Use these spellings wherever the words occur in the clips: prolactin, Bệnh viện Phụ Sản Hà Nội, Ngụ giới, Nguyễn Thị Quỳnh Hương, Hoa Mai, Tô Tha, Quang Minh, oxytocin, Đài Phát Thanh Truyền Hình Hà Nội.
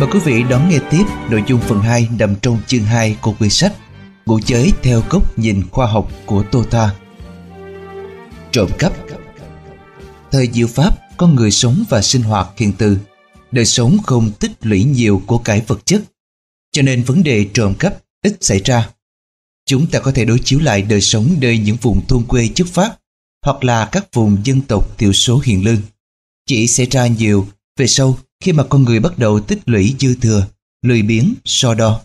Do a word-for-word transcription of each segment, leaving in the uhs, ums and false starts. Mời quý vị đón nghe tiếp nội dung phần hai nằm trong chương hai của quyển sách Ngụ giới theo góc nhìn khoa học của Tô Tha. Trộm cắp. Thời Diệu Pháp, con người sống và sinh hoạt hiền từ, đời sống không tích lũy nhiều của cải vật chất, cho nên vấn đề trộm cắp ít xảy ra. Chúng ta có thể đối chiếu lại đời sống nơi những vùng thôn quê chất phác hoặc là các vùng dân tộc thiểu số hiền lương. Chỉ xảy ra nhiều về sau khi mà con người bắt đầu tích lũy dư thừa, lười biếng, so đo,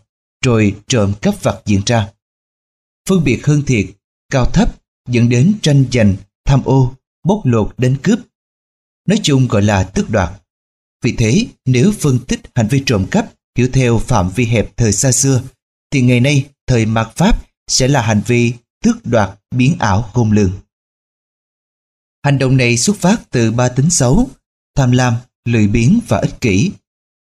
rồi trộm cắp vặt diễn ra. Phân biệt hơn thiệt, cao thấp dẫn đến tranh giành, tham ô, bóc lột, đánh cướp. Nói chung gọi là tước đoạt. Vì thế, nếu phân tích hành vi trộm cắp hiểu theo phạm vi hẹp thời xa xưa, thì ngày nay thời mạt Pháp sẽ là hành vi tước đoạt biến ảo khôn lường. Hành động này xuất phát từ ba tính xấu, tham lam, lười biếng và ích kỷ,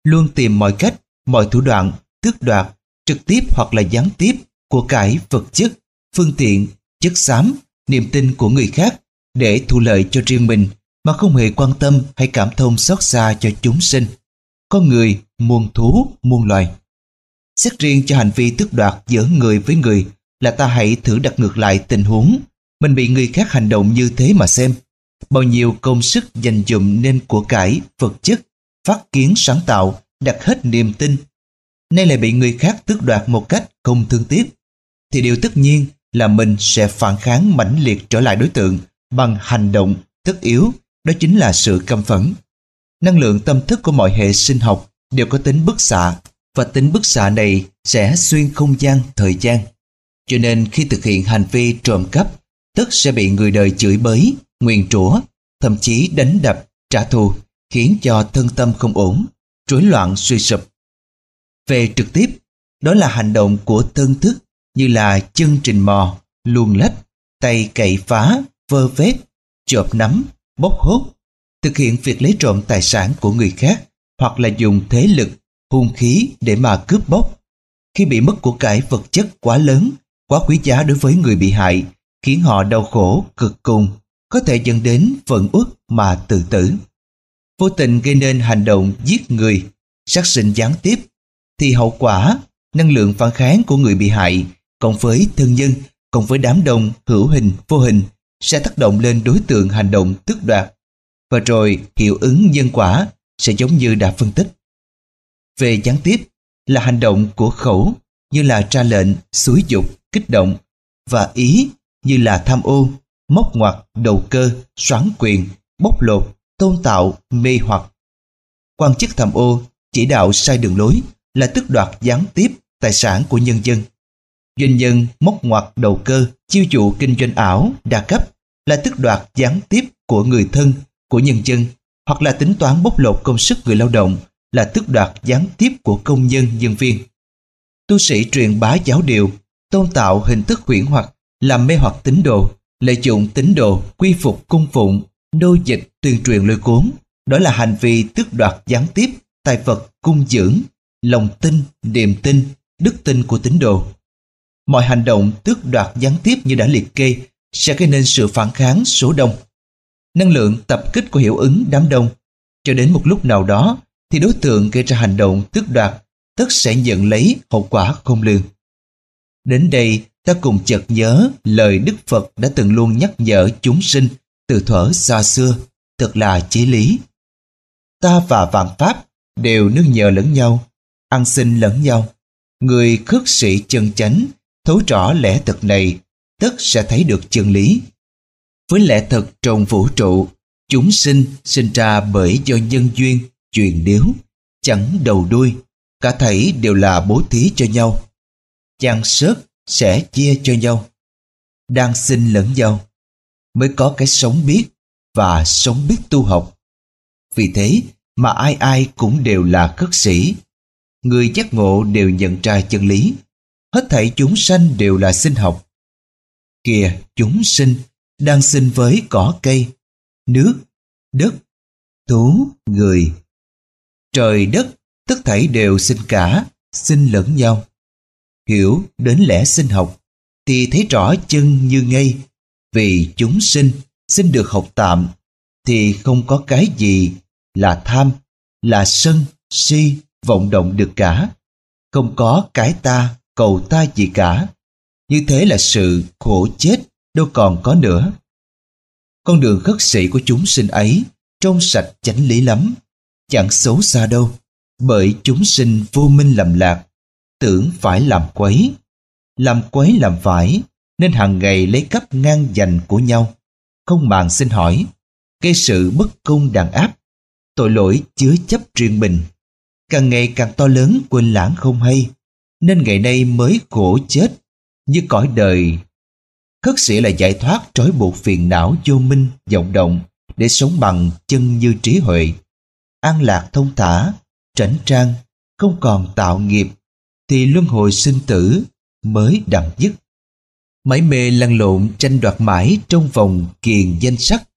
luôn tìm mọi cách, mọi thủ đoạn tước đoạt trực tiếp hoặc là gián tiếp của cải vật chất, phương tiện, chất xám, niềm tin của người khác để thu lợi cho riêng mình mà không hề quan tâm hay cảm thông xót xa cho chúng sinh, con người, muôn thú, muôn loài. Xét riêng cho hành vi tước đoạt giữa người với người là ta hãy thử đặt ngược lại tình huống mình bị người khác hành động như thế mà xem. Bao nhiêu công sức dành dụm nên của cải, vật chất, phát kiến sáng tạo, đặt hết niềm tin, nay lại bị người khác tước đoạt một cách không thương tiếc, thì điều tất nhiên là mình sẽ phản kháng mãnh liệt trở lại đối tượng bằng hành động tất yếu, đó chính là sự căm phẫn. Năng lượng tâm thức của mọi hệ sinh học đều có tính bức xạ, và tính bức xạ này sẽ xuyên không gian, thời gian. Cho nên khi thực hiện hành vi trộm cắp, tất sẽ bị người đời chửi bới, nguyền rủa, thậm chí đánh đập, trả thù, khiến cho thân tâm không ổn, rối loạn suy sụp. Về trực tiếp, đó là hành động của thân thức như là chân trình mò, luồn lách, tay cậy phá, vơ vét, chộp nắm, bóc hốt, thực hiện việc lấy trộm tài sản của người khác hoặc là dùng thế lực, hung khí để mà cướp bóc. Khi bị mất của cải vật chất quá lớn, quá quý giá đối với người bị hại, khiến họ đau khổ cực cùng, có thể dẫn đến phẫn uất mà tự tử. Vô tình gây nên hành động giết người, sát sinh gián tiếp, thì hậu quả, năng lượng phản kháng của người bị hại cộng với thân nhân, cộng với đám đông hữu hình, vô hình sẽ tác động lên đối tượng hành động tước đoạt, và rồi hiệu ứng nhân quả sẽ giống như đã phân tích. Về gián tiếp là hành động của khẩu như là ra lệnh, xúi dục, kích động, và ý như là tham ô, móc ngoặt, đầu cơ, soán quyền, bóc lột, tôn tạo, mê hoặc. Quan chức tham ô chỉ đạo sai đường lối là tước đoạt gián tiếp tài sản của nhân dân. Doanh nhân móc ngoặt, đầu cơ, chiêu dụ kinh doanh ảo, đa cấp là tước đoạt gián tiếp của người thân, của nhân dân, hoặc là tính toán bóc lột công sức người lao động là tước đoạt gián tiếp của công nhân, nhân viên. Tu sĩ truyền bá giáo điều, tôn tạo hình thức huyễn hoặc, làm mê hoặc tín đồ, lợi dụng tín đồ quy phục cung phụng, nô dịch, tuyên truyền lôi cuốn, đó là hành vi tước đoạt gián tiếp tài vật cung dưỡng, lòng tin, niềm tin, đức tin của tín đồ. Mọi hành động tước đoạt gián tiếp như đã liệt kê sẽ gây nên sự phản kháng số đông, năng lượng tập kích của hiệu ứng đám đông, cho đến một lúc nào đó thì đối tượng gây ra hành động tước đoạt tất sẽ nhận lấy hậu quả khôn lường. Đến đây ta cùng chợt nhớ lời Đức Phật đã từng luôn nhắc nhở chúng sinh từ thuở xa xưa, thật là chí lý. Ta và vạn pháp đều nương nhờ lẫn nhau, ăn xin lẫn nhau. Người khất sĩ chân chánh thấu rõ lẽ thật này, tất sẽ thấy được chân lý. Với lẽ thật trong vũ trụ, chúng sinh sinh ra bởi do nhân duyên truyền điếu, chẳng đầu đuôi, cả thảy đều là bố thí cho nhau. Chan sớt sẽ chia cho nhau, đang xin lẫn nhau, mới có cái sống biết và sống biết tu học. Vì thế mà ai ai cũng đều là khất sĩ. Người giác ngộ đều nhận ra chân lý, hết thảy chúng sanh đều là sinh học. Kìa chúng sinh, đang sinh với cỏ cây, nước, đất, thú, người. Trời đất, tất thảy đều sinh cả, sinh lẫn nhau. Hiểu đến lẽ sinh học thì thấy rõ chân như ngay, vì chúng sinh sinh được học tạm thì không có cái gì là tham, là sân, si, vọng động được cả, không có cái ta, cầu ta gì cả. Như thế là sự khổ chết đâu còn có nữa. Con đường khất sĩ của chúng sinh ấy trong sạch chánh lý lắm, chẳng xấu xa đâu, bởi chúng sinh vô minh lầm lạc, tưởng phải làm quấy, làm quấy làm phải, nên hàng ngày lấy cắp ngang giành của nhau, không màng xin hỏi, gây sự bất công đàn áp, tội lỗi chứa chấp riêng mình, càng ngày càng to lớn quên lãng không hay, nên ngày nay mới khổ chết như cõi đời. Khất sĩ là giải thoát trói buộc phiền não vô minh vọng động để sống bằng chân như trí huệ, an lạc thông thả, trảnh trang, không còn tạo nghiệp, thì luân hồi sinh tử mới đặng dứt. Mãi mê lăn lộn tranh đoạt mãi trong vòng kiền danh sắc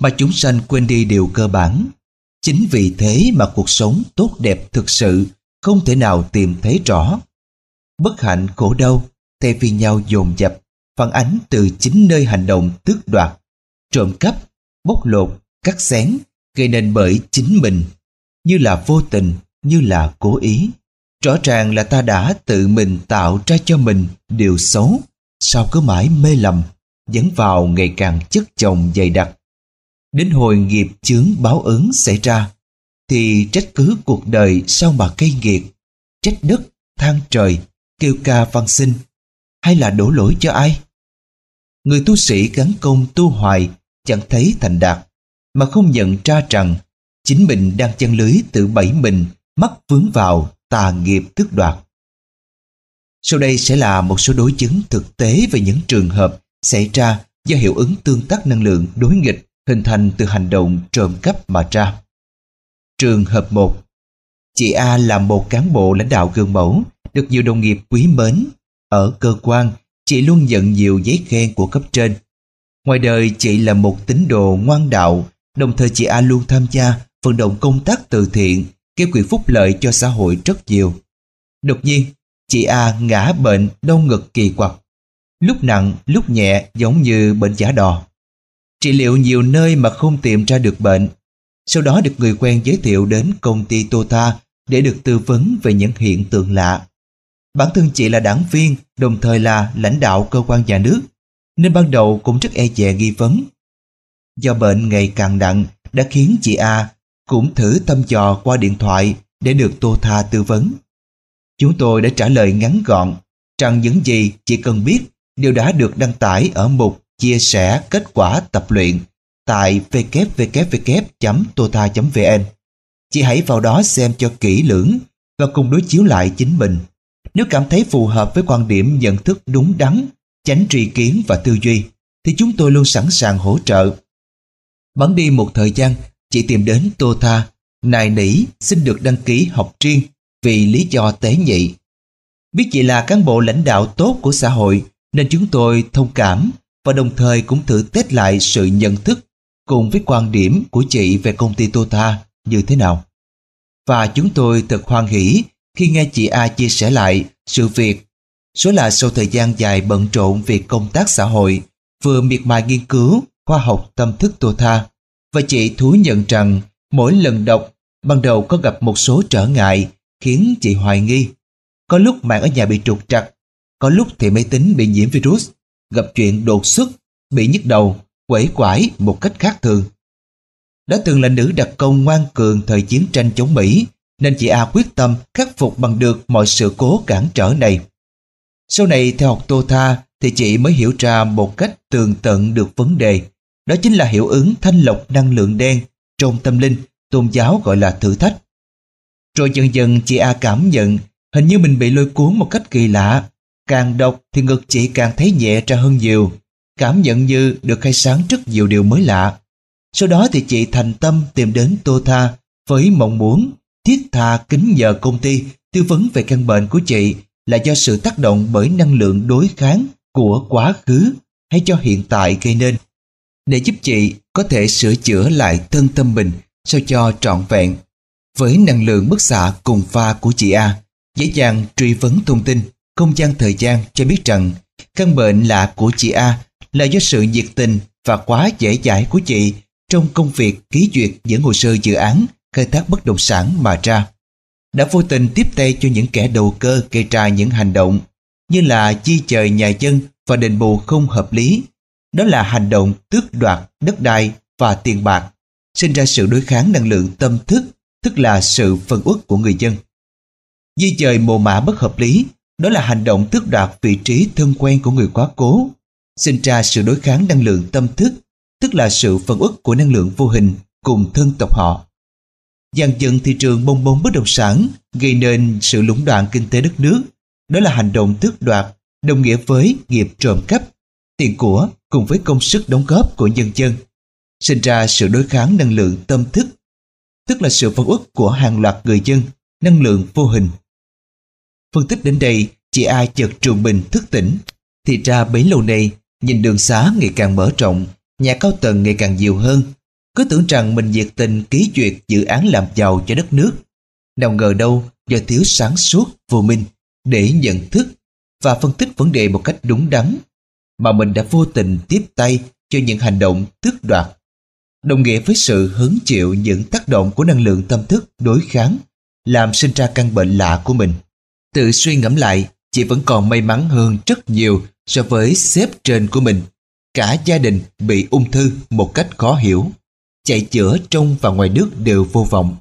mà chúng sanh quên đi điều cơ bản. Chính vì thế mà cuộc sống tốt đẹp thực sự không thể nào tìm thấy rõ. Bất hạnh khổ đau thay vì nhau dồn dập, phản ánh từ chính nơi hành động tước đoạt, trộm cắp, bóc lột, cắt xén, gây nên bởi chính mình, như là vô tình, như là cố ý. Rõ ràng là ta đã tự mình tạo ra cho mình điều xấu, sao cứ mãi mê lầm, dẫn vào ngày càng chất chồng dày đặc. Đến hồi nghiệp chướng báo ứng xảy ra, thì trách cứ cuộc đời sao mà cay nghiệt, trách đất, than trời, kêu ca van xin, hay là đổ lỗi cho ai? Người tu sĩ gắn công tu hoài chẳng thấy thành đạt, mà không nhận ra rằng chính mình đang chân lưới tự bẫy mình mắc vướng vào tà nghiệp tước đoạt. Sau đây sẽ là một số đối chứng thực tế về những trường hợp xảy ra do hiệu ứng tương tác năng lượng đối nghịch hình thành từ hành động trộm cắp mà ra. Trường hợp một. Chị A là một cán bộ lãnh đạo gương mẫu, được nhiều đồng nghiệp quý mến. Ở cơ quan, chị luôn nhận nhiều giấy khen của cấp trên. Ngoài đời, chị là một tín đồ ngoan đạo, đồng thời chị A luôn tham gia vận động công tác từ thiện, gây quỹ phúc lợi cho xã hội rất nhiều. Đột nhiên, chị A ngã bệnh đau ngực kỳ quặc, lúc nặng lúc nhẹ giống như bệnh giả đò. Trị liệu nhiều nơi mà không tìm ra được bệnh. Sau đó được người quen giới thiệu đến công ty Tô Tha để được tư vấn về những hiện tượng lạ. Bản thân chị là đảng viên, đồng thời là lãnh đạo cơ quan nhà nước, nên ban đầu cũng rất e dè nghi vấn. Do bệnh ngày càng nặng đã khiến chị A cũng thử thăm dò qua điện thoại để được Tô Tha tư vấn. Chúng tôi đã trả lời ngắn gọn rằng những gì chị cần biết đều đã được đăng tải ở mục chia sẻ kết quả tập luyện tại w w w chấm tô tha chấm v n. Chị hãy vào đó xem cho kỹ lưỡng và cùng đối chiếu lại chính mình. Nếu cảm thấy phù hợp với quan điểm nhận thức đúng đắn, tránh tri kiến và tư duy, thì chúng tôi luôn sẵn sàng hỗ trợ. Bẵng đi một thời gian, chị tìm đến Tô Tha, nài nỉ xin được đăng ký học riêng vì lý do tế nhị. Biết chị là cán bộ lãnh đạo tốt của xã hội nên chúng tôi thông cảm và đồng thời cũng thử test lại sự nhận thức cùng với quan điểm của chị về công ty Tô Tha như thế nào. Và chúng tôi thật hoan hỉ khi nghe chị A chia sẻ lại sự việc. Số là sau thời gian dài bận rộn việc công tác xã hội, vừa miệt mài nghiên cứu khoa học tâm thức Tô Tha, và chị thú nhận rằng mỗi lần đọc ban đầu có gặp một số trở ngại khiến chị hoài nghi. Có lúc mạng ở nhà bị trục trặc, có lúc thì máy tính bị nhiễm virus, gặp chuyện đột xuất, bị nhức đầu, quẩy quải một cách khác thường. Đã từng là nữ đặc công ngoan cường thời chiến tranh chống Mỹ, nên chị A quyết tâm khắc phục bằng được mọi sự cố cản trở này. Sau này theo học Tô Tha thì chị mới hiểu ra một cách tường tận được vấn đề. Đó chính là hiệu ứng thanh lọc năng lượng đen trong tâm linh, tôn giáo gọi là thử thách. Rồi dần dần chị A cảm nhận hình như mình bị lôi cuốn một cách kỳ lạ. Càng đọc thì ngực chị càng thấy nhẹ ra hơn nhiều, cảm nhận như được khai sáng rất nhiều điều mới lạ. Sau đó thì chị thành tâm tìm đến Tô Tha với mong muốn thiết tha kính nhờ công ty tư vấn về căn bệnh của chị là do sự tác động bởi năng lượng đối kháng của quá khứ hay do hiện tại gây nên, để giúp chị có thể sửa chữa lại thân tâm mình sao cho trọn vẹn. Với năng lượng bức xạ cùng pha của chị A, dễ dàng truy vấn thông tin, không gian thời gian cho biết rằng căn bệnh lạ của chị A là do sự nhiệt tình và quá dễ dãi của chị trong công việc ký duyệt những hồ sơ dự án khai thác bất động sản mà ra. đã vô tình tiếp tay cho những kẻ đầu cơ gây ra những hành động như là chi trời nhà dân và đền bù không hợp lý. Đó là hành động tước đoạt đất đai và tiền bạc, sinh ra sự đối kháng năng lượng tâm thức, tức là sự phân uất của người dân. Di dời mồ mả bất hợp lý, đó là hành động tước đoạt vị trí thân quen của người quá cố, sinh ra sự đối kháng năng lượng tâm thức, tức là sự phân uất của năng lượng vô hình cùng thân tộc họ. Dàn dựng thị trường bong bóng bất động sản gây nên sự lũng đoạn kinh tế đất nước, đó là hành động tước đoạt, đồng nghĩa với nghiệp trộm cắp tiền của cùng với công sức đóng góp của nhân dân, sinh ra sự đối kháng năng lượng tâm thức, tức là sự phân uất của hàng loạt người dân, năng lượng vô hình. Phân tích đến đây, chỉ ai chợt trùng mình thức tỉnh thì ra bấy lâu nay nhìn đường xá ngày càng mở rộng, nhà cao tầng ngày càng nhiều hơn, cứ tưởng rằng mình nhiệt tình ký duyệt dự án làm giàu cho đất nước, nào ngờ đâu do thiếu sáng suốt vô minh để nhận thức và phân tích vấn đề một cách đúng đắn mà mình đã vô tình tiếp tay cho những hành động tước đoạt, đồng nghĩa với sự hứng chịu những tác động của năng lượng tâm thức đối kháng, làm sinh ra căn bệnh lạ của mình. Tự suy ngẫm lại, chị vẫn còn may mắn hơn rất nhiều so với sếp trên của mình. Cả gia đình bị ung thư một cách khó hiểu, chạy chữa trong và ngoài nước đều vô vọng.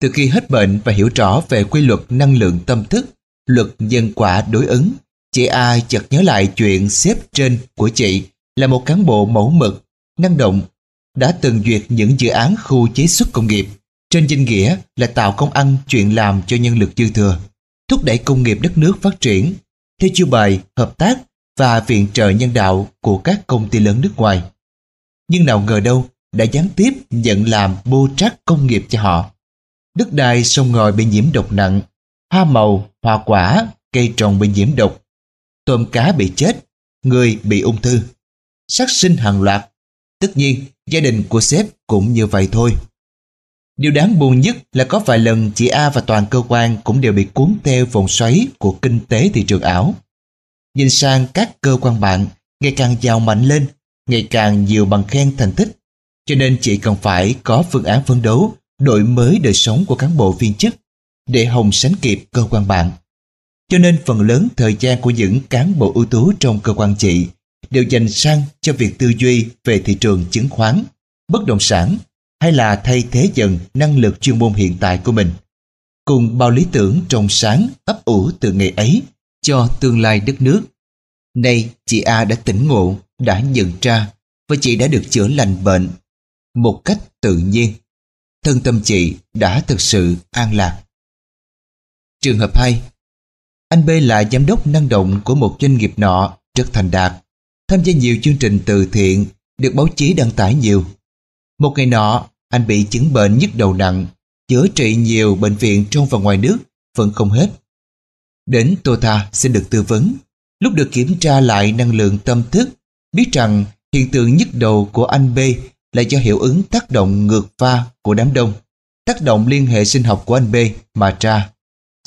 Từ khi hết bệnh và hiểu rõ về quy luật năng lượng tâm thức, luật nhân quả đối ứng, chị A chợt nhớ lại chuyện sếp trên của chị là một cán bộ mẫu mực, năng động, đã từng duyệt những dự án khu chế xuất công nghiệp, trên danh nghĩa là tạo công ăn chuyện làm cho nhân lực dư thừa, thúc đẩy công nghiệp đất nước phát triển, theo chiêu bài hợp tác và viện trợ nhân đạo của các công ty lớn nước ngoài. Nhưng nào ngờ đâu đã gián tiếp nhận làm bô trác công nghiệp cho họ. Đất đai sông ngòi bị nhiễm độc nặng, hoa màu, hoa quả, cây trồng bị nhiễm độc, tôm cá bị chết, người bị ung thư, sát sinh hàng loạt. Tất nhiên, gia đình của sếp cũng như vậy thôi. Điều đáng buồn nhất là có vài lần chị A và toàn cơ quan cũng đều bị cuốn theo vòng xoáy của kinh tế thị trường ảo. Nhìn sang các cơ quan bạn ngày càng giàu mạnh lên, ngày càng nhiều bằng khen thành tích, cho nên chị cần phải có phương án phấn đấu đổi mới đời sống của cán bộ viên chức để hồng sánh kịp cơ quan bạn. Cho nên phần lớn thời gian của những cán bộ ưu tú trong cơ quan chị đều dành sang cho việc tư duy về thị trường chứng khoán, bất động sản, hay là thay thế dần năng lực chuyên môn hiện tại của mình, cùng bao lý tưởng trong sáng ấp ủ từ ngày ấy cho tương lai đất nước. Nay chị A đã tỉnh ngộ, đã nhận ra, và chị đã được chữa lành bệnh một cách tự nhiên. Thân tâm chị đã thực sự an lạc. Trường hợp hai. Anh B là giám đốc năng động của một doanh nghiệp nọ, rất thành đạt, tham gia nhiều chương trình từ thiện, được báo chí đăng tải nhiều. Một ngày nọ, anh bị chứng bệnh nhức đầu nặng, chữa trị nhiều bệnh viện trong và ngoài nước, vẫn không hết. Đến Tô Tha xin được tư vấn. Lúc được kiểm tra lại năng lượng tâm thức, biết rằng hiện tượng nhức đầu của anh B là do hiệu ứng tác động ngược pha của đám đông, tác động liên hệ sinh học của anh B mà ra.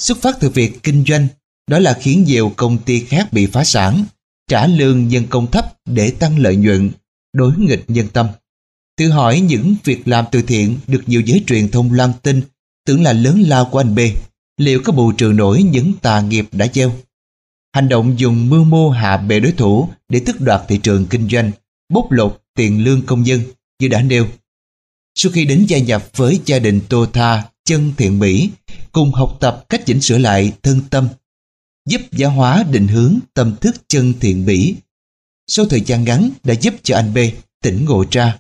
Xuất phát từ việc kinh doanh, đó là khiến nhiều công ty khác bị phá sản, trả lương nhân công thấp để tăng lợi nhuận, đối nghịch nhân tâm. Tự hỏi những việc làm từ thiện được nhiều giới truyền thông loan tin, tưởng là lớn lao của anh B, liệu có bù trừ nổi những tà nghiệp đã gieo. Hành động dùng mưu mô hạ bệ đối thủ để tước đoạt thị trường kinh doanh, bóc lột tiền lương công dân như đã nêu. Sau khi đến gia nhập với gia đình Tô Tha chân thiện mỹ, cùng học tập cách chỉnh sửa lại thân tâm, giúp giáo hóa định hướng tâm thức chân thiện mỹ, sau thời gian ngắn đã giúp cho anh B tỉnh ngộ ra,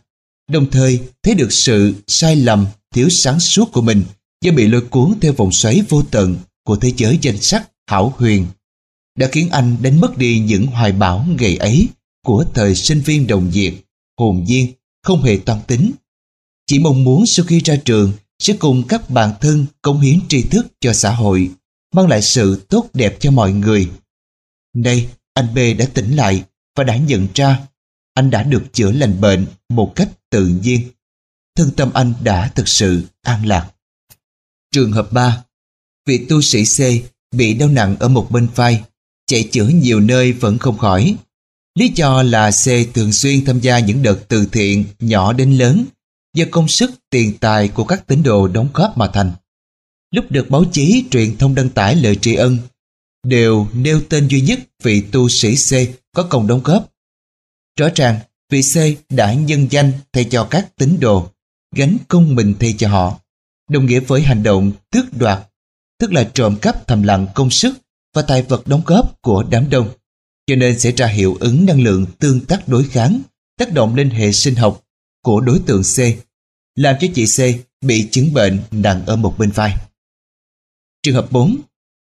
đồng thời thấy được sự sai lầm, thiếu sáng suốt của mình do bị lôi cuốn theo vòng xoáy vô tận của thế giới danh sắc hảo huyền, đã khiến anh đánh mất đi những hoài bão ngày ấy của thời sinh viên đồng nhiệt, hồn nhiên, không hề toan tính. Chỉ mong muốn sau khi ra trường sẽ cùng các bạn thân cống hiến tri thức cho xã hội, mang lại sự tốt đẹp cho mọi người. Nay, anh B đã tỉnh lại và đã nhận ra anh đã được chữa lành bệnh một cách tự nhiên. Thân tâm anh đã thực sự an lạc. Trường hợp ba. Vị tu sĩ C bị đau nặng ở một bên vai, chạy chữa nhiều nơi vẫn không khỏi. Lý do là C thường xuyên tham gia những đợt từ thiện nhỏ đến lớn do công sức tiền tài của các tín đồ đóng góp mà thành. lúc được báo chí truyền thông đăng tải lời tri ân, đều nêu tên duy nhất vị tu sĩ C có công đóng góp. Rõ ràng, vị C đã nhân danh thay cho các tín đồ, gánh công mình thay cho họ, đồng nghĩa với hành động tước đoạt, tức là trộm cắp thầm lặng công sức và tài vật đóng góp của đám đông, cho nên sẽ ra hiệu ứng năng lượng tương tác đối kháng, tác động lên hệ sinh học của đối tượng C, làm cho chị C bị chứng bệnh nặng ở một bên vai. Trường hợp bốn,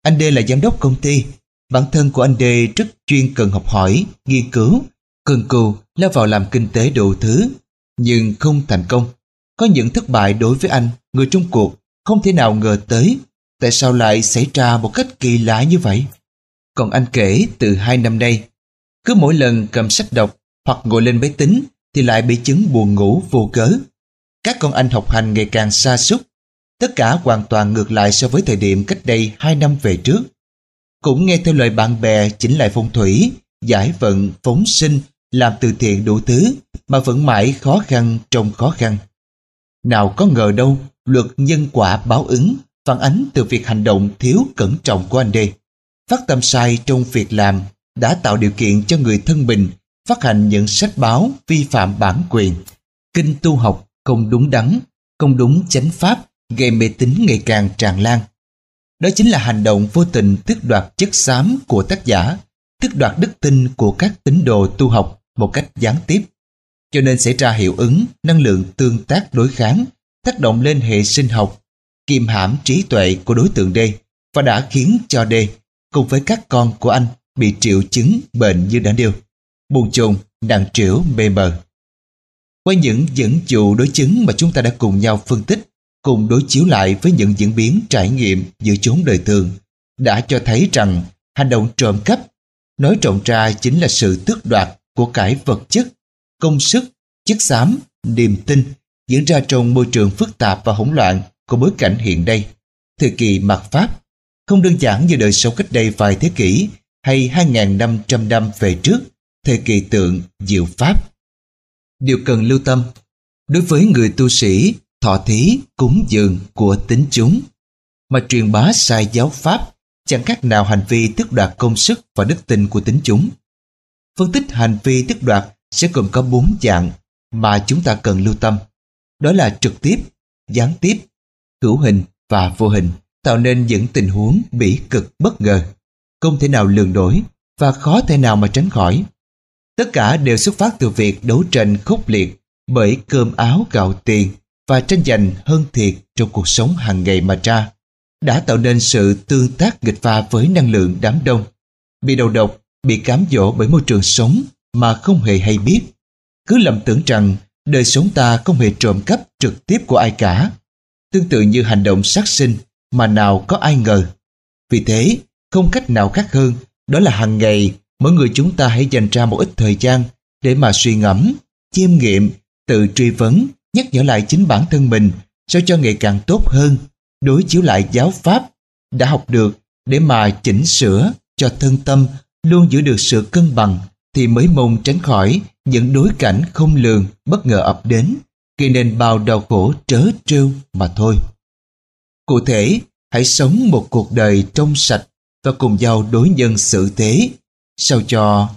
anh D là giám đốc công ty. Bản thân của anh D rất chuyên cần học hỏi, nghiên cứu, cần cù lao vào làm kinh tế đủ thứ, nhưng không thành công. Có những thất bại đối với anh, người trong cuộc không thể nào ngờ tới tại sao lại xảy ra một cách kỳ lạ như vậy. Còn anh kể từ hai năm nay, cứ mỗi lần cầm sách đọc hoặc ngồi lên máy tính thì lại bị chứng buồn ngủ vô cớ. Các con anh học hành ngày càng sa sút, tất cả hoàn toàn ngược lại so với thời điểm cách đây hai năm về trước. Cũng nghe theo lời bạn bè chỉnh lại phong thủy, giải vận, phóng sinh, làm từ thiện đủ thứ mà vẫn mãi khó khăn trong khó khăn. Nào có ngờ đâu, luật nhân quả báo ứng phản ánh từ việc hành động thiếu cẩn trọng của anh D. Phát tâm sai trong việc làm đã tạo điều kiện cho người thân mình phát hành những sách báo vi phạm bản quyền, kinh tu học không đúng đắn, không đúng chánh pháp, gây mê tín ngày càng tràn lan. Đó chính là hành động vô tình tước đoạt chất xám của tác giả, tước đoạt đức tin của các tín đồ tu học một cách gián tiếp, cho nên xảy ra hiệu ứng năng lượng tương tác đối kháng, tác động lên hệ sinh học, kiềm hãm trí tuệ của đối tượng D, và đã khiến cho D cùng với các con của anh bị triệu chứng bệnh như đã nêu, buồn chồn, nặng trĩu, mê mờ. Qua những dẫn dụ đối chứng mà chúng ta đã cùng nhau phân tích, cùng đối chiếu lại với những diễn biến trải nghiệm giữa chốn đời thường, đã cho thấy rằng hành động trộm cắp, nói rộng ra chính là sự tước đoạt của cải vật chất, công sức, chất xám, niềm tin, diễn ra trong môi trường phức tạp và hỗn loạn của bối cảnh hiện nay, thời kỳ mạt Pháp, không đơn giản như đời sống cách đây vài thế kỷ hay hai nghìn năm trăm năm về trước, thời kỳ tượng diệu Pháp. Điều cần lưu tâm đối với người tu sĩ thọ thí cúng dường của tín chúng mà truyền bá sai giáo pháp chẳng khác nào hành vi tước đoạt công sức và đức tin của tín chúng. Phân tích hành vi tước đoạt sẽ gồm có bốn dạng mà chúng ta cần lưu tâm, đó là trực tiếp, gián tiếp, hữu hình và vô hình, tạo nên những tình huống bỉ cực bất ngờ, không thể nào lường nổi và khó thể nào mà tránh khỏi. Tất cả đều xuất phát từ việc đấu tranh khốc liệt bởi cơm áo gạo tiền và tranh giành hơn thiệt trong cuộc sống hàng ngày mà ra, đã tạo nên sự tương tác nghịch pha với năng lượng đám đông, bị đầu độc, bị cám dỗ bởi môi trường sống mà không hề hay biết, cứ lầm tưởng rằng đời sống ta không hề trộm cắp trực tiếp của ai cả, tương tự như hành động sát sinh mà nào có ai ngờ. Vì thế, không cách nào khác hơn, đó là hàng ngày mỗi người chúng ta hãy dành ra một ít thời gian để mà suy ngẫm, chiêm nghiệm, tự truy vấn, nhắc nhở lại chính bản thân mình sao cho ngày càng tốt hơn, đối chiếu lại giáo pháp đã học được để mà chỉnh sửa cho thân tâm luôn giữ được sự cân bằng, thì mới mong tránh khỏi những đối cảnh không lường bất ngờ ập đến, gây nên bao đau khổ trớ trêu mà thôi. Cụ thể, hãy sống một cuộc đời trong sạch và cùng nhau đối nhân xử thế sao cho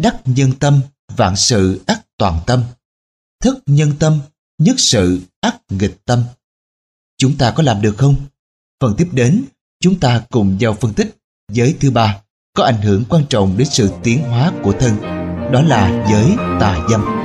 đắc nhân tâm vạn sự ắt toàn tâm, thất nhân tâm nhất sự ắt nghịch tâm. Chúng ta có làm được không? Phần tiếp đến, chúng ta cùng nhau phân tích giới thứ ba có ảnh hưởng quan trọng đến sự tiến hóa của thân, đó là giới tà dâm.